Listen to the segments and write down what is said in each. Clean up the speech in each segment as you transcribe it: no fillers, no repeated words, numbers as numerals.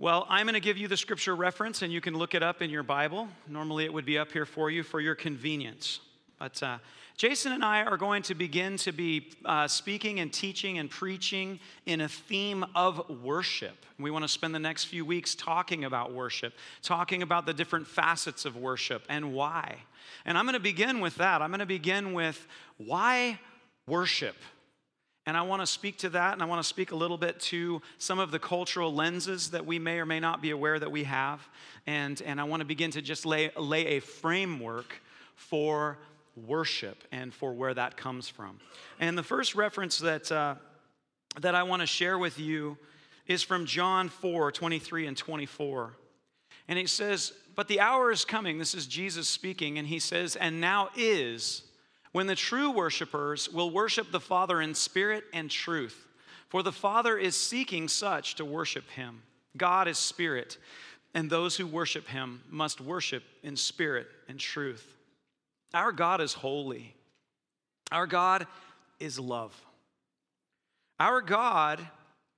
Well, I'm going to give you the scripture reference, and you can look it up in your Bible. Normally, it would be up here for you for your convenience. But Jason and I are going to begin to be speaking and teaching and preaching in a theme of worship. We want to spend the next few weeks talking about worship, talking about the different facets of worship and why. And I'm going to begin with that. I'm going to begin with why worship? And I want to speak to that, and I want to speak a little bit to some of the cultural lenses that we may or may not be aware that we have. And I want to begin to just lay a framework for worship and for where that comes from. And the first reference that I want to share with you is from John 4:23 and 24. And it says, "But the hour is coming," this is Jesus speaking, and he says, "and now is, when the true worshipers will worship the Father in spirit and truth. For the Father is seeking such to worship him. God is spirit, and those who worship him must worship in spirit and truth." Our God is holy. Our God is love. Our God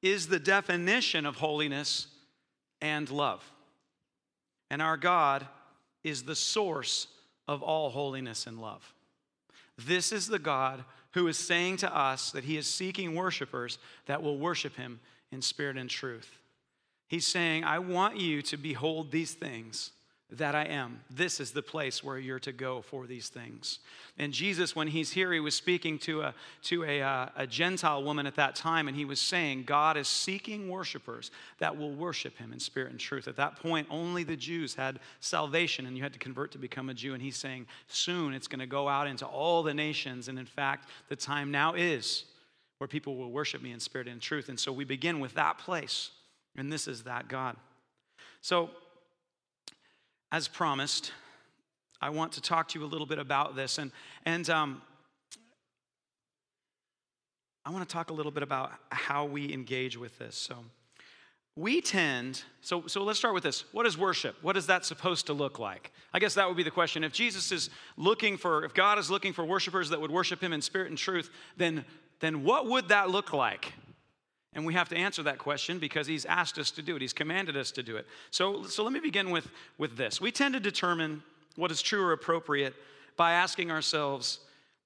is the definition of holiness and love. And our God is the source of all holiness and love. This is the God who is saying to us that he is seeking worshipers that will worship him in spirit and truth. He's saying, I want you to behold these things that I am. This is the place where you're to go for these things. And Jesus, when he's here, he was speaking to a Gentile woman at that time, and he was saying, God is seeking worshipers that will worship him in spirit and truth. At that point, only the Jews had salvation, and you had to convert to become a Jew. And he's saying, soon it's going to go out into all the nations. And in fact, the time now is where people will worship me in spirit and truth. And so we begin with that place, and this is that God. So, as promised, I want to talk to you a little bit about this, and I want to talk a little bit about how we engage with this. So let's start with this. What is worship? What is that supposed to look like? I guess that would be the question. If Jesus is looking for, if God is looking for worshipers that would worship him in spirit and truth, then what would that look like? And we have to answer that question because he's asked us to do it. He's commanded us to do it. So let me begin with this. We tend to determine what is true or appropriate by asking ourselves,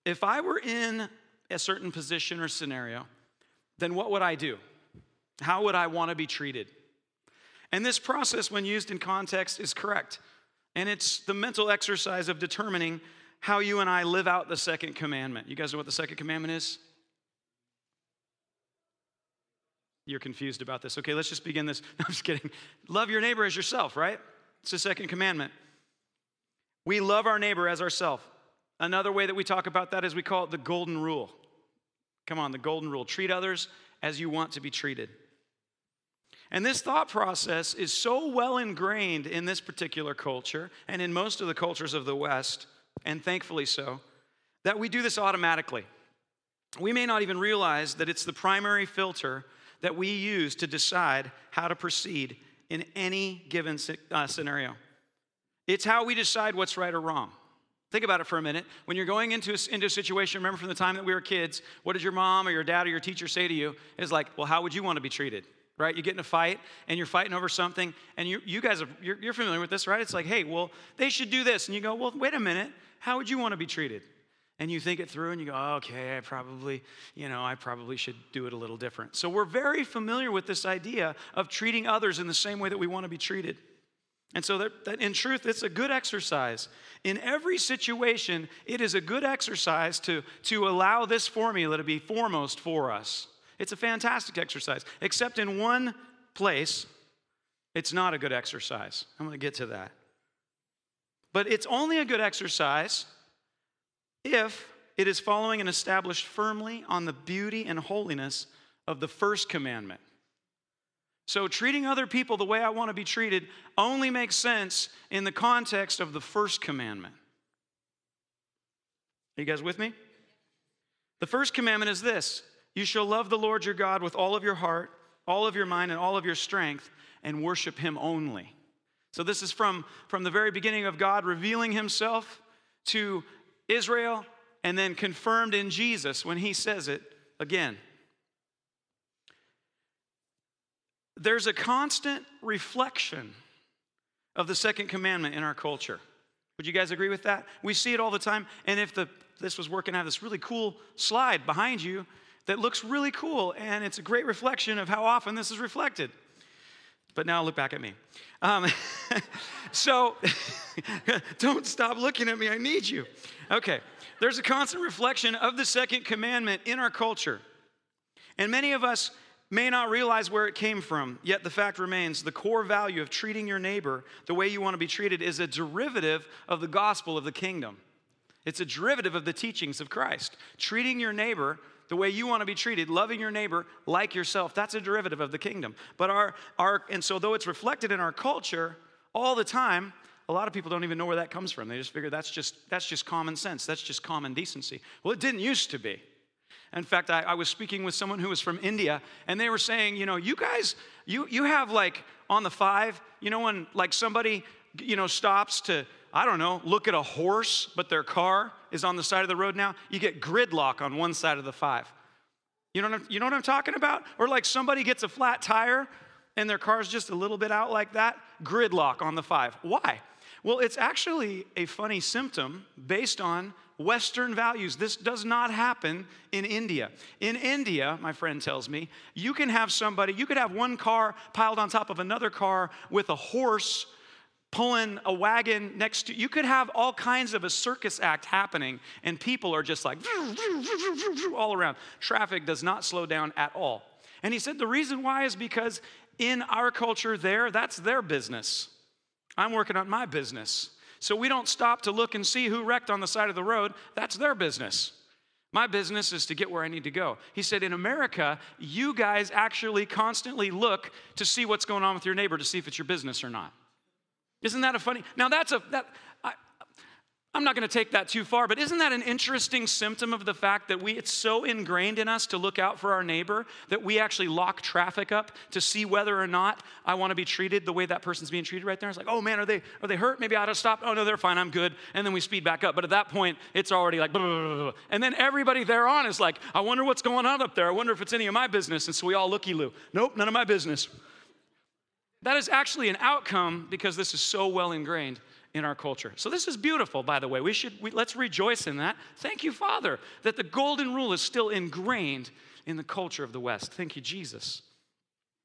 if I were in a certain position or scenario, then what would I do? How would I want to be treated? And this process, when used in context, is correct. And it's the mental exercise of determining how you and I live out the second commandment. You guys know what the second commandment is? You're confused about this. Okay, let's just begin this. No, I'm just kidding. Love your neighbor as yourself, right? It's the second commandment. We love our neighbor as ourselves. Another way that we talk about that is we call it the golden rule. Come on, the golden rule. Treat others as you want to be treated. And this thought process is so well ingrained in this particular culture and in most of the cultures of the West, and thankfully so, that we do this automatically. We may not even realize that it's the primary filter that we use to decide how to proceed in any given scenario. It's how we decide what's right or wrong. Think about it for a minute. When you're going into a situation, remember from the time that we were kids, what did your mom or your dad or your teacher say to you? It's like, well, how would you want to be treated, right? You get in a fight, and you're fighting over something, and you're familiar with this, right? It's like, hey, well, they should do this. And you go, well, wait a minute. How would you want to be treated? And you think it through and you go, okay, I probably should do it a little different. So we're very familiar with this idea of treating others in the same way that we want to be treated. And so that in truth, it's a good exercise. In every situation, it is a good exercise to allow this formula to be foremost for us. It's a fantastic exercise, except in one place, it's not a good exercise. I'm going to get to that. But it's only a good exercise if it is following and established firmly on the beauty and holiness of the first commandment. So treating other people the way I want to be treated only makes sense in the context of the first commandment. Are you guys with me? The first commandment is this: you shall love the Lord your God with all of your heart, all of your mind, and all of your strength, and worship him only. So this is from the very beginning of God revealing himself to Israel, and then confirmed in Jesus when he says it again. There's a constant reflection of the second commandment in our culture. Would you guys agree with that? We see it all the time. And if this was working, I have this really cool slide behind you that looks really cool, and it's a great reflection of how often this is reflected. But now look back at me. So don't stop looking at me. I need you. Okay. There's a constant reflection of the second commandment in our culture. And many of us may not realize where it came from, yet the fact remains the core value of treating your neighbor the way you want to be treated is a derivative of the gospel of the kingdom. It's a derivative of the teachings of Christ. Treating your neighbor the way you want to be treated, loving your neighbor like yourself, that's a derivative of the kingdom. But so though it's reflected in our culture all the time, a lot of people don't even know where that comes from. They just figure that's just common sense. That's just common decency. Well, it didn't used to be. In fact, I was speaking with someone who was from India, and they were saying, you know, you guys, you have like on the five, you know, when like somebody, you know, stops to, I don't know, look at a horse, but their car is on the side of the road now, you get gridlock on one side of the five. You know what I'm talking about? Or like somebody gets a flat tire and their car's just a little bit out like that, gridlock on the five. Why? Well, it's actually a funny symptom based on Western values. This does not happen in India. In India, my friend tells me, you could have one car piled on top of another car with a horse pulling a wagon next to, you could have all kinds of a circus act happening, and people are just like all around. Traffic does not slow down at all. And he said the reason why is because in our culture there, that's their business. I'm working on my business. So we don't stop to look and see who wrecked on the side of the road. That's their business. My business is to get where I need to go. He said, in America, you guys actually constantly look to see what's going on with your neighbor to see if it's your business or not. Isn't that a funny? Now I'm not going to take that too far, but isn't that an interesting symptom of the fact that it's so ingrained in us to look out for our neighbor that we actually lock traffic up to see whether or not I want to be treated the way that person's being treated right there? It's like, oh man, are they hurt? Maybe I ought to stop. Oh no, they're fine. I'm good. And then we speed back up. But at that point, it's already like, blah, blah, blah, blah. And then everybody there on is like, I wonder what's going on up there. I wonder if it's any of my business. And so we all looky-loo. Nope, none of my business. That is actually an outcome because this is so well ingrained in our culture. So this is beautiful, by the way. Let's rejoice in that. Thank you, Father, that the golden rule is still ingrained in the culture of the West. Thank you, Jesus.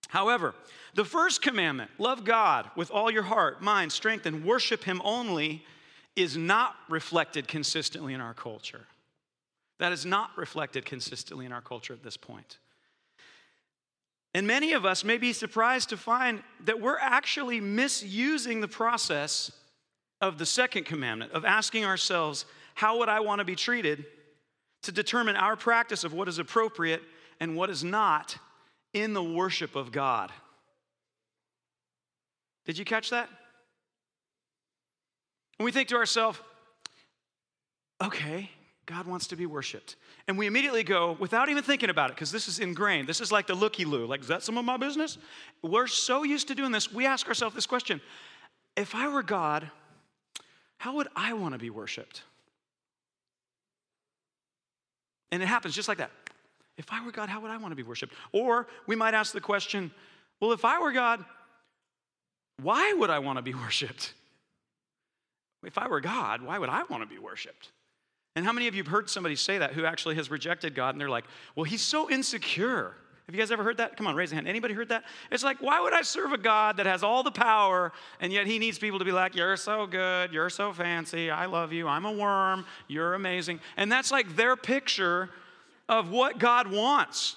However, the first commandment, love God with all your heart, mind, strength, and worship Him only, is not reflected consistently in our culture. That is not reflected consistently in our culture at this point. And many of us may be surprised to find that we're actually misusing the process of the second commandment, of asking ourselves, how would I want to be treated, to determine our practice of what is appropriate and what is not in the worship of God. Did you catch that? And we think to ourselves, okay, God wants to be worshiped. And we immediately go, without even thinking about it, because this is ingrained. This is like the looky-loo, like, is that some of my business? We're so used to doing this, we ask ourselves this question, if I were God, how would I want to be worshiped? And it happens just like that. If I were God, how would I want to be worshiped? Or we might ask the question, well, if I were God, why would I want to be worshiped? If I were God, why would I want to be worshiped? And how many of you have heard somebody say that who actually has rejected God, and they're like, well, he's so insecure. Have you guys ever heard that? Come on, raise a hand. Anybody heard that? It's like, why would I serve a God that has all the power, and yet he needs people to be like, you're so good, you're so fancy, I love you, I'm a worm, you're amazing. And that's like their picture of what God wants.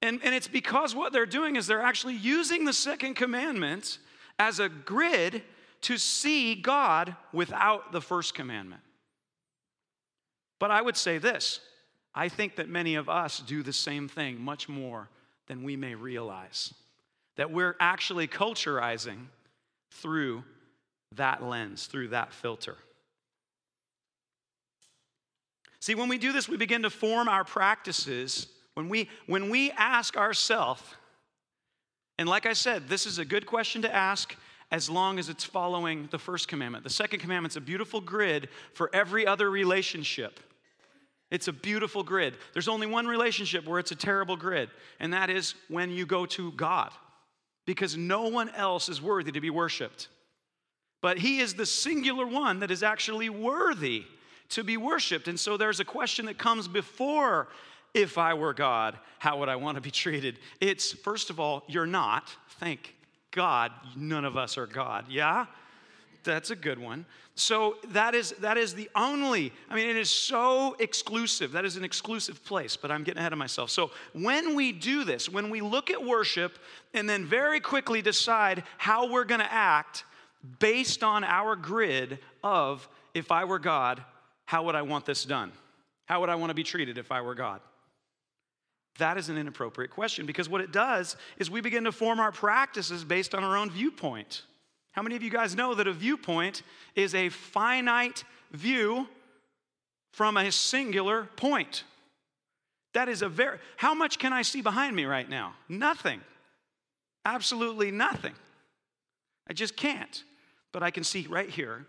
And it's because what they're doing is they're actually using the second commandment as a grid to see God without the first commandment. But I would say this. I think that many of us do the same thing much more than we may realize, that we're actually culturizing through that lens, through that filter. See, when we do this, we begin to form our practices. When we ask ourselves, and like I said, this is a good question to ask as long as it's following the first commandment. The second commandment's a beautiful grid for every other relationship. It's a beautiful grid. There's only one relationship where it's a terrible grid, and that is when you go to God. because no one else is worthy to be worshiped. But he is the singular one that is actually worthy to be worshiped. And so there's a question that comes before, if I were God, how would I want to be treated? It's, first of all, you're not. Thank God, none of us are God. Yeah? That's a good one. So that is the only, I mean, it is so exclusive. That is an exclusive place, but I'm getting ahead of myself. So when we do this, when we look at worship and then very quickly decide how we're going to act based on our grid of, if I were God, how would I want this done? How would I want to be treated if I were God? That is an inappropriate question, because what it does is we begin to form our practices based on our own viewpoint. How many of you guys know that a viewpoint is a finite view from a singular point? That is a very, how much can I see behind me right now? Nothing. Absolutely nothing. I just can't. But I can see right here.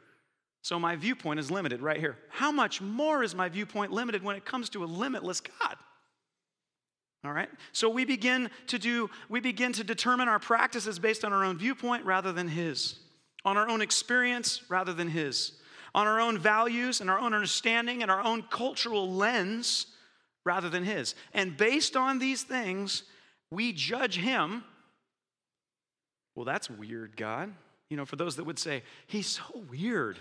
So my viewpoint is limited right here. How much more is my viewpoint limited when it comes to a limitless God? All right? So we begin to determine our practices based on our own viewpoint rather than his, on our own experience rather than his, on our own values and our own understanding and our own cultural lens rather than his. And based on these things, we judge him. Well, that's weird, God. You know, for those that would say, he's so weird.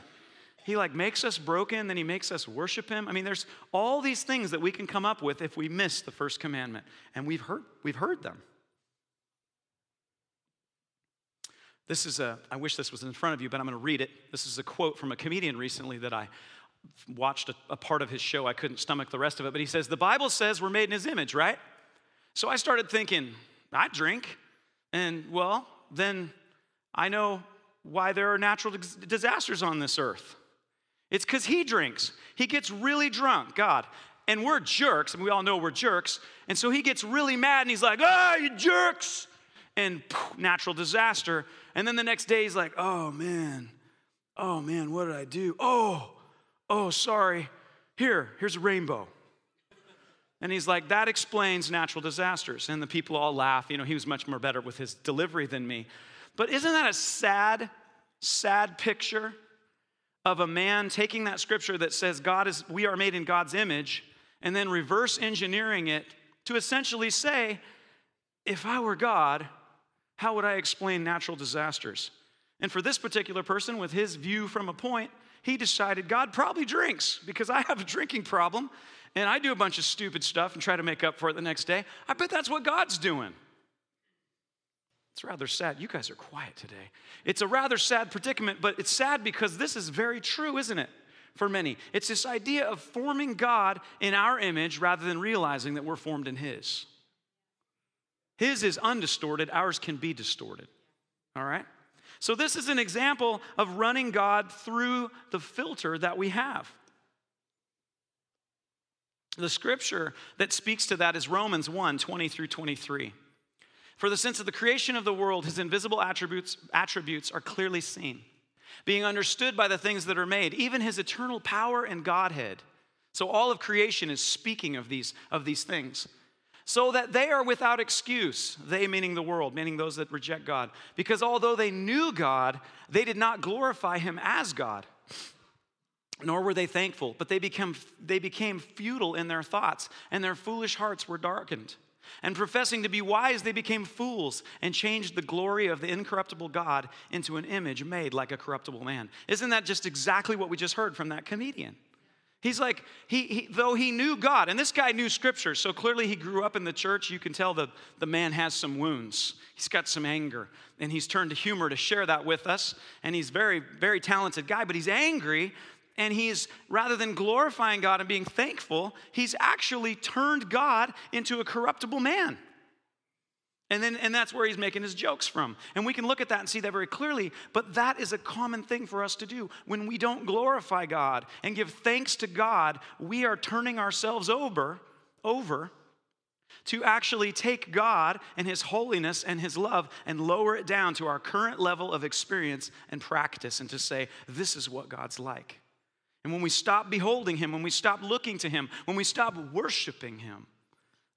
He like makes us broken, then he makes us worship him. I mean, there's all these things that we can come up with if we miss the first commandment. And we've heard them. This is I wish this was in front of you, but I'm going to read it. This is a quote from a comedian recently that I watched a part of his show. I couldn't stomach the rest of it, but he says, the Bible says we're made in his image, right? So I started thinking, I drink. And well, then I know why there are natural disasters on this earth. It's because he drinks. He gets really drunk, God. And we're jerks, and we all know we're jerks. And so he gets really mad, and he's like, ah, you jerks! And poof, natural disaster. And then the next day, he's like, oh, man, what did I do? Oh, sorry. Here's a rainbow. And he's like, that explains natural disasters. And the people all laugh. You know, he was much more better with his delivery than me. But isn't that a sad, sad picture of a man taking that scripture that says we are made in God's image, and then reverse engineering it to essentially say, if I were God, how would I explain natural disasters? And for this particular person, with his view from a point, he decided God probably drinks, because I have a drinking problem, and I do a bunch of stupid stuff and try to make up for it the next day. I bet that's what God's doing. It's rather sad. You guys are quiet today. It's a rather sad predicament, but it's sad because this is very true, isn't it, for many? It's this idea of forming God in our image rather than realizing that we're formed in his. His is undistorted. Ours can be distorted, all right? So this is an example of running God through the filter that we have. The scripture that speaks to that is Romans 1:20-23. For the sense of the creation of the world, his invisible attributes are clearly seen, being understood by the things that are made, even his eternal power and Godhead. So all of creation is speaking of these things. So that they are without excuse, they meaning the world, meaning those that reject God. Because although they knew God, they did not glorify him as God, nor were they thankful, but they became futile in their thoughts, and their foolish hearts were darkened. And professing to be wise, they became fools and changed the glory of the incorruptible God into an image made like a corruptible man. Isn't that just exactly what we just heard from that comedian? He's like, though he knew God, and this guy knew scripture, so clearly he grew up in the church. You can tell the man has some wounds. He's got some anger, and he's turned to humor to share that with us. And he's a very, very talented guy, but he's angry. And he's, rather than glorifying God and being thankful, he's actually turned God into a corruptible man. And that's where he's making his jokes from. And we can look at that and see that very clearly. But that is a common thing for us to do. When we don't glorify God and give thanks to God, we are turning ourselves over to actually take God and his holiness and his love and lower it down to our current level of experience and practice, and to say, this is what God's like. And when we stop beholding him, when we stop looking to him, when we stop worshiping him,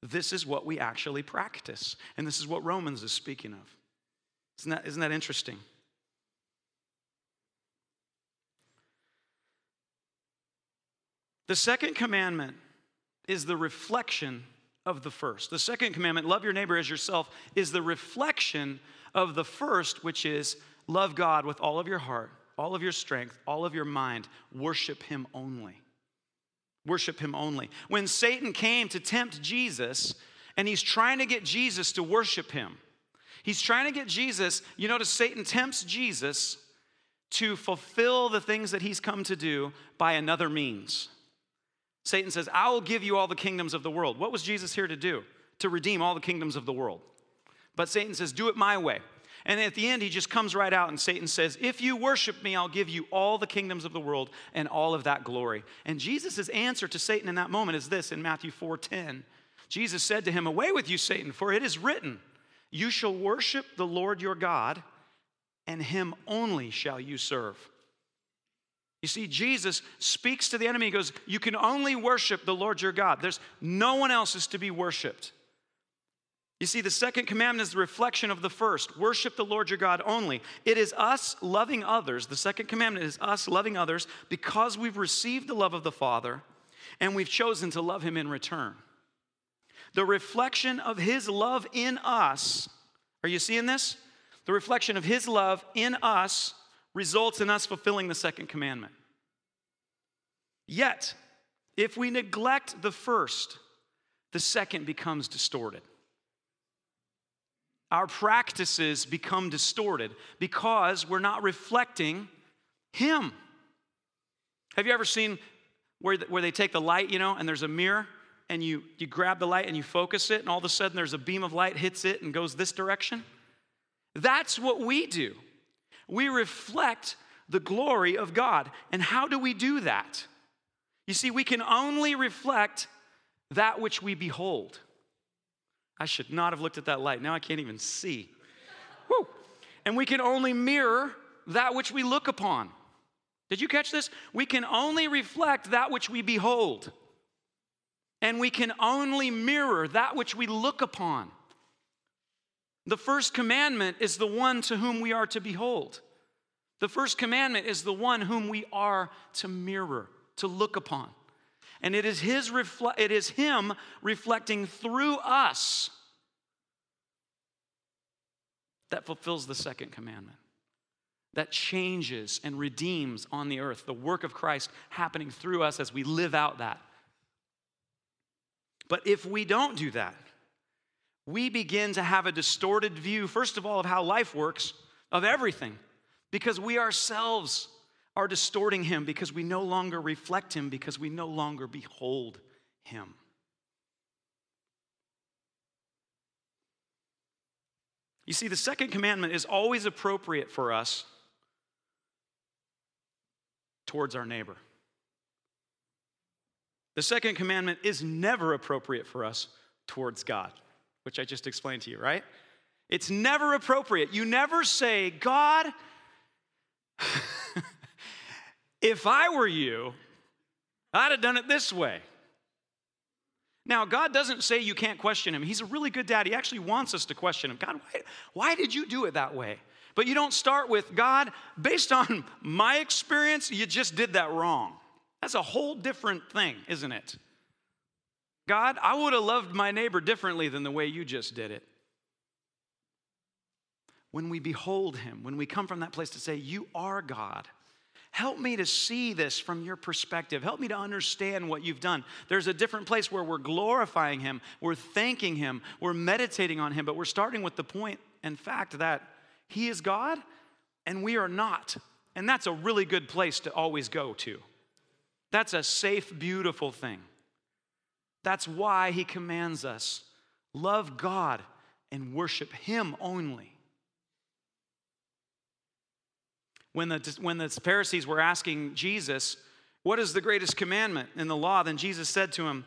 this is what we actually practice. And this is what Romans is speaking of. Isn't that interesting? The second commandment is the reflection of the first. The second commandment, love your neighbor as yourself, is the reflection of the first, which is love God with all of your heart, all of your strength, all of your mind. Worship him only. Worship him only. When Satan came to tempt Jesus, and he's trying to get Jesus to worship him, he's trying to get Jesus, you notice Satan tempts Jesus to fulfill the things that he's come to do by another means. Satan says, I will give you all the kingdoms of the world. What was Jesus here to do? To redeem all the kingdoms of the world. But Satan says, do it my way. And at the end, he just comes right out and Satan says, if you worship me, I'll give you all the kingdoms of the world and all of that glory. And Jesus' answer to Satan in that moment is this in Matthew 4:10. Jesus said to him, away with you, Satan, for it is written, you shall worship the Lord your God, and him only shall you serve. You see, Jesus speaks to the enemy. He goes, you can only worship the Lord your God. There's no one else is to be worshiped. You see, the second commandment is the reflection of the first. Worship the Lord your God only. It is us loving others. The second commandment is us loving others because we've received the love of the Father and we've chosen to love him in return. The reflection of his love in us, are you seeing this? The reflection of his love in us results in us fulfilling the second commandment. Yet, if we neglect the first, the second becomes distorted. Our practices become distorted because we're not reflecting him. Have you ever seen where they take the light, you know, and there's a mirror? And you grab the light and you focus it, and all of a sudden there's a beam of light hits it and goes this direction. That's what we do. We reflect the glory of God. And how do we do that? You see, we can only reflect that which we behold. I should not have looked at that light. Now I can't even see. Woo. And we can only mirror that which we look upon. Did you catch this? We can only reflect that which we behold. And we can only mirror that which we look upon. The first commandment is the one to whom we are to behold. The first commandment is the one whom we are to mirror, to look upon. And it is him reflecting through us that fulfills the second commandment, that changes and redeems on the earth, the work of Christ happening through us as we live out that. But if we don't do that, we begin to have a distorted view, first of all, of how life works, of everything, because we ourselves are distorting him, because we no longer reflect him, because we no longer behold him. You see, the second commandment is always appropriate for us towards our neighbor. The second commandment is never appropriate for us towards God, which I just explained to you, right? It's never appropriate. You never say, God, if I were you, I'd have done it this way. Now, God doesn't say you can't question him. He's a really good dad. He actually wants us to question him. God, why did you do it that way? But you don't start with, God, based on my experience, you just did that wrong. That's a whole different thing, isn't it? God, I would have loved my neighbor differently than the way you just did it. When we behold him, when we come from that place to say, you are God, help me to see this from your perspective. Help me to understand what you've done. There's a different place where we're glorifying him, we're thanking him, we're meditating on him, but we're starting with the point and fact that he is God and we are not. And that's a really good place to always go to. That's a safe, beautiful thing. That's why he commands us, love God and worship him only. When the Pharisees were asking Jesus, what is the greatest commandment in the law? Then Jesus said to him,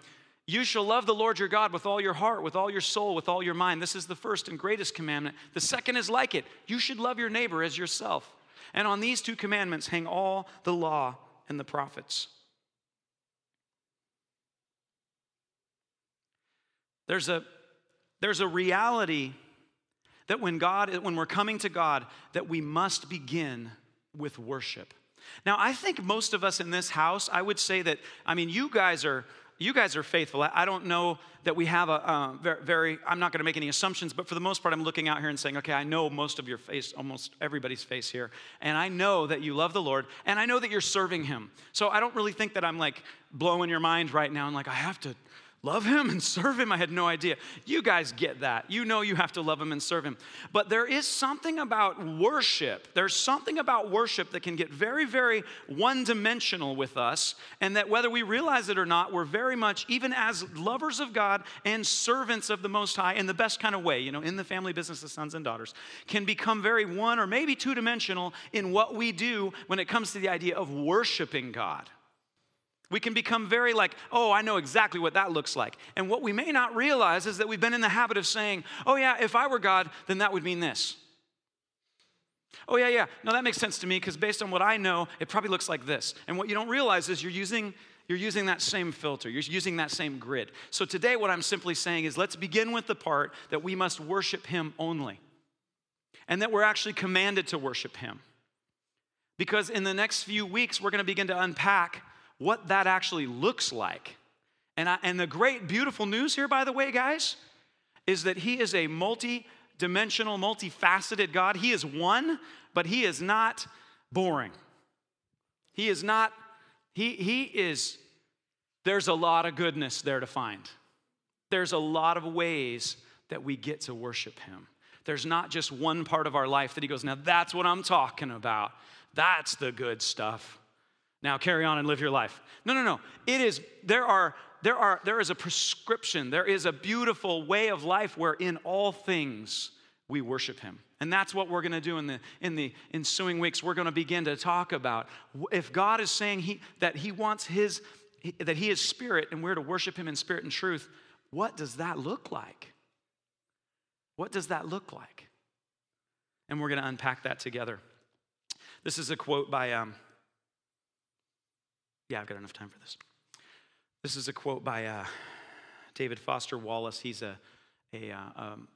you shall love the Lord your God with all your heart, with all your soul, with all your mind. This is the first and greatest commandment. The second is like it. You should love your neighbor as yourself. And on these two commandments hang all the law and the prophets. There's a reality That when we're coming to God, that we must begin with worship. Now, I think most of us in this house, I would say that, I mean, you guys are faithful. I don't know that we have a I'm not going to make any assumptions, but for the most part, I'm looking out here and saying, okay, I know most of your face, almost everybody's face here, and I know that you love the Lord, and I know that you're serving Him. So I don't really think that I'm like blowing your mind right now and like, I have to love Him and serve Him. I had no idea. You guys get that. You know you have to love Him and serve Him. But there is something about worship. There's something about worship that can get very, very one-dimensional with us, and that whether we realize it or not, we're very much, even as lovers of God and servants of the Most High, in the best kind of way, you know, in the family business of sons and daughters, can become very one or maybe two-dimensional in what we do when it comes to the idea of worshiping God. We can become very like, oh, I know exactly what that looks like. And what we may not realize is that we've been in the habit of saying, oh, yeah, if I were God, then that would mean this. Oh, yeah, no, that makes sense to me because based on what I know, it probably looks like this. And what you don't realize is you're using that same filter. You're using that same grid. So today what I'm simply saying is let's begin with the part that we must worship Him only and that we're actually commanded to worship Him. Because in the next few weeks, we're going to begin to unpack what that actually looks like. And the great, beautiful news here, by the way, guys, is that He is a multi-dimensional, multifaceted God. He is one, but He is not boring. He is not, He is, there's a lot of goodness there to find. There's a lot of ways that we get to worship Him. There's not just one part of our life that He goes, now that's what I'm talking about. That's the good stuff. Now carry on and live your life. No. It is, there is a prescription. There is a beautiful way of life where in all things we worship Him. And that's what we're going to do in the ensuing weeks. We're going to begin to talk about if God is saying that He is spirit and we're to worship Him in spirit and truth, what does that look like? What does that look like? And we're going to unpack that together. This is a quote by I've got enough time for this. This is a quote by David Foster Wallace. He's a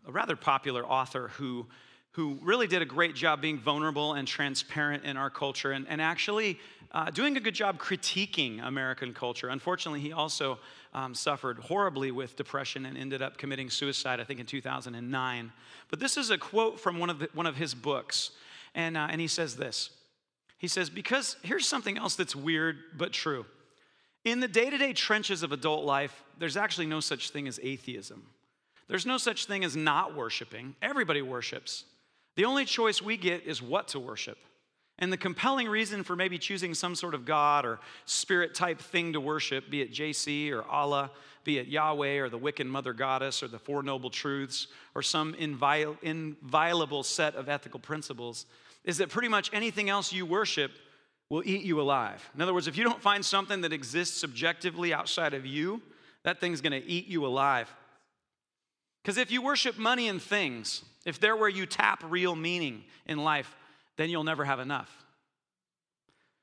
rather popular author who really did a great job being vulnerable and transparent in our culture and actually doing a good job critiquing American culture. Unfortunately, he also suffered horribly with depression and ended up committing suicide, I think, in 2009. But this is a quote from one of his books, and he says this. He says, because here's something else that's weird but true. In the day-to-day trenches of adult life, there's actually no such thing as atheism. There's no such thing as not worshiping. Everybody worships. The only choice we get is what to worship. And the compelling reason for maybe choosing some sort of God or spirit-type thing to worship, be it JC or Allah, be it Yahweh or the Wiccan Mother Goddess or the Four Noble Truths or some inviolable set of ethical principles, is that pretty much anything else you worship will eat you alive. In other words, if you don't find something that exists subjectively outside of you, that thing's going to eat you alive. Because if you worship money and things, if they're where you tap real meaning in life, then you'll never have enough.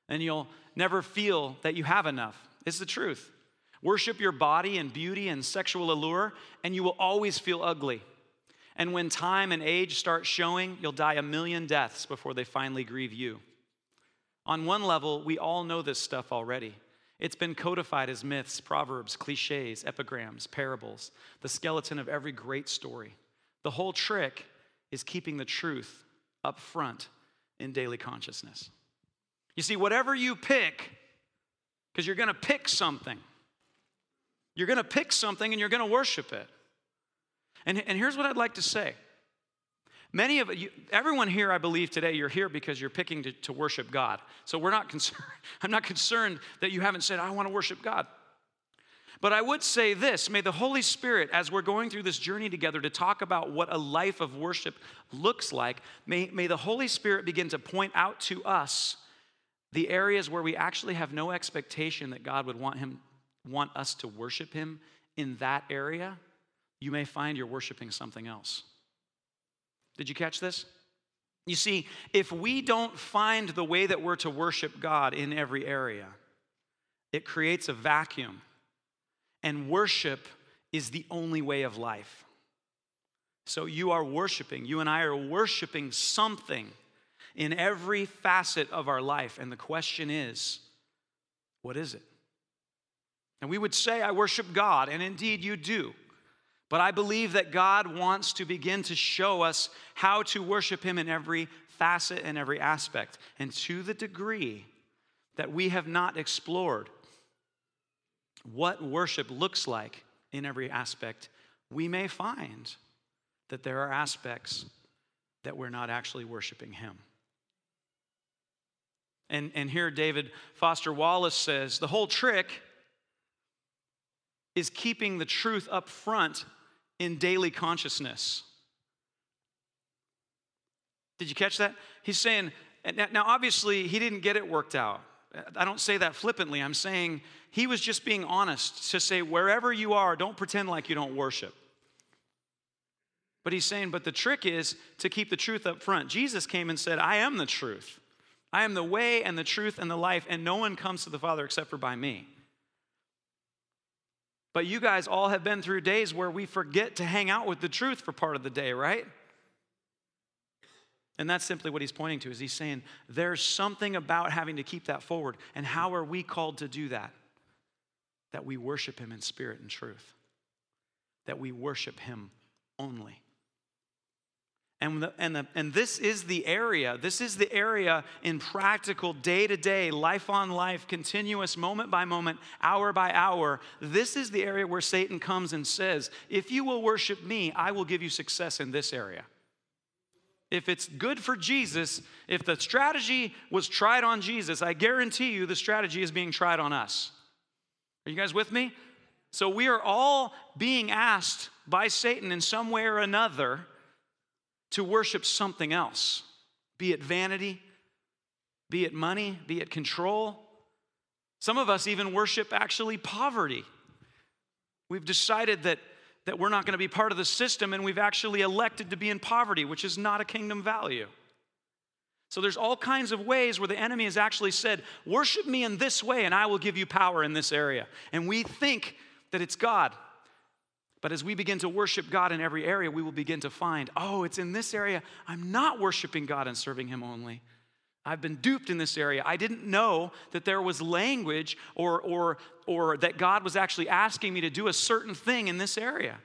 And you'll never feel that you have enough. It's the truth. Worship your body and beauty and sexual allure, and you will always feel ugly. And when time and age start showing, you'll die a million deaths before they finally grieve you. On one level, we all know this stuff already. It's been codified as myths, proverbs, cliches, epigrams, parables, the skeleton of every great story. The whole trick is keeping the truth up front in daily consciousness. You see, whatever you pick, because you're going to pick something. You're going to pick something and you're going to worship it. And here's what I'd like to say. Many of you, everyone here, I believe today, you're here because you're picking to worship God. So we're not concerned. I'm not concerned that you haven't said, I want to worship God. But I would say this, may the Holy Spirit, as we're going through this journey together to talk about what a life of worship looks like, may the Holy Spirit begin to point out to us the areas where we actually have no expectation that God would want us to worship Him in that area. You may find you're worshiping something else. Did you catch this? You see, if we don't find the way that we're to worship God in every area, it creates a vacuum. And worship is the only way of life. So you are worshiping. You and I are worshiping something in every facet of our life. And the question is, what is it? And we would say, I worship God, and indeed you do. But I believe that God wants to begin to show us how to worship him in every facet and every aspect. And to the degree that we have not explored what worship looks like in every aspect, we may find that there are aspects that we're not actually worshiping him. And here David Foster Wallace says, the whole trick is keeping the truth up front in daily consciousness. Did you catch that? He's saying, now obviously he didn't get it worked out. I don't say that flippantly. I'm saying he was just being honest to say, wherever you are, don't pretend like you don't worship. But he's saying, but the trick is to keep the truth up front. Jesus came and said, I am the truth. I am the way and the truth and the life, and no one comes to the Father except for by me. But you guys all have been through days where we forget to hang out with the truth for part of the day, right? And that's simply what he's pointing to, is he's saying there's something about having to keep that forward. And how are we called to do that? That we worship him in spirit and truth. That we worship him only. And this is the area in practical, day-to-day, life-on-life, continuous, moment-by-moment, hour-by-hour. This is the area where Satan comes and says, if you will worship me, I will give you success in this area. If it's good for Jesus, if the strategy was tried on Jesus, I guarantee you the strategy is being tried on us. Are you guys with me? So we are all being asked by Satan in some way or another to worship something else, be it vanity, be it money, be it control. Some of us even worship actually poverty. We've decided that we're not going to be part of the system, and we've actually elected to be in poverty, which is not a kingdom value. So there's all kinds of ways where the enemy has actually said, worship me in this way and I will give you power in this area. And we think that it's God. But as we begin to worship God in every area, we will begin to find, oh, it's in this area I'm not worshiping God and serving him only. I've been duped in this area. I didn't know that there was language or that God was actually asking me to do a certain thing in this area.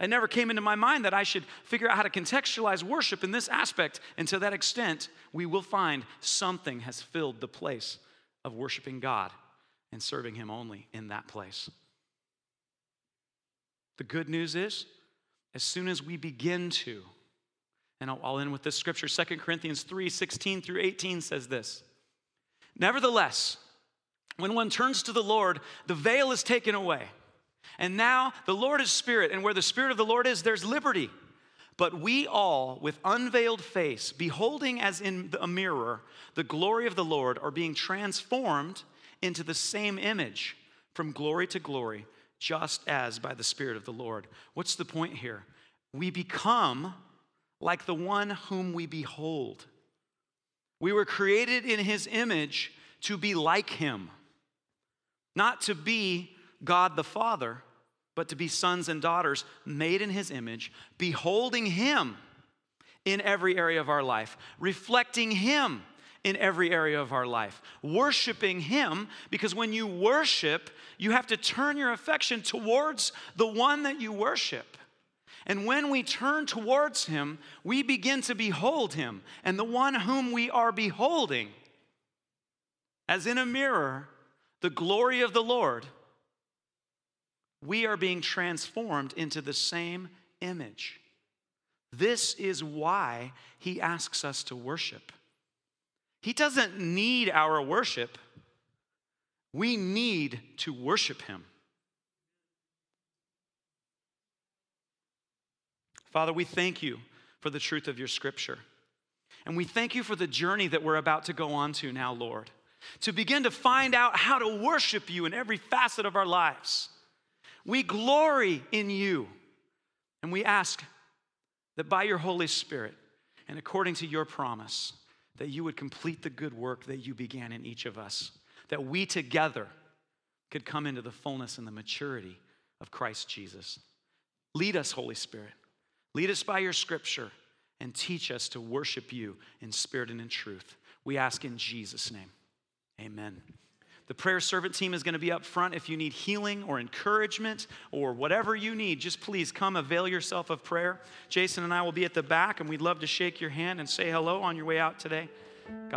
It never came into my mind that I should figure out how to contextualize worship in this aspect. And to that extent, we will find something has filled the place of worshiping God and serving him only in that place. The good news is, as soon as we begin to, and I'll end with this scripture, 2 Corinthians 3:16 through 18 says this. Nevertheless, when one turns to the Lord, the veil is taken away. And now the Lord is Spirit, and where the Spirit of the Lord is, there's liberty. But we all, with unveiled face, beholding as in a mirror the glory of the Lord, are being transformed into the same image from glory to glory, just as by the Spirit of the Lord. What's the point here? We become like the one whom we behold. We were created in his image to be like him. Not to be God the Father, but to be sons and daughters made in his image, beholding him in every area of our life, reflecting him in every area of our life, worshiping him, because when you worship, you have to turn your affection towards the one that you worship. And when we turn towards him, we begin to behold him, and the one whom we are beholding, as in a mirror, the glory of the Lord, we are being transformed into the same image. This is why he asks us to worship. He doesn't need our worship. We need to worship him. Father, we thank you for the truth of your scripture. And we thank you for the journey that we're about to go on to now, Lord, to begin to find out how to worship you in every facet of our lives. We glory in you, and we ask that by your Holy Spirit and according to your promise, that you would complete the good work that you began in each of us, that we together could come into the fullness and the maturity of Christ Jesus. Lead us, Holy Spirit. Lead us by your scripture and teach us to worship you in spirit and in truth. We ask in Jesus' name, amen. The prayer servant team is going to be up front. If you need healing or encouragement or whatever you need, just please come avail yourself of prayer. Jason and I will be at the back, and we'd love to shake your hand and say hello on your way out today. God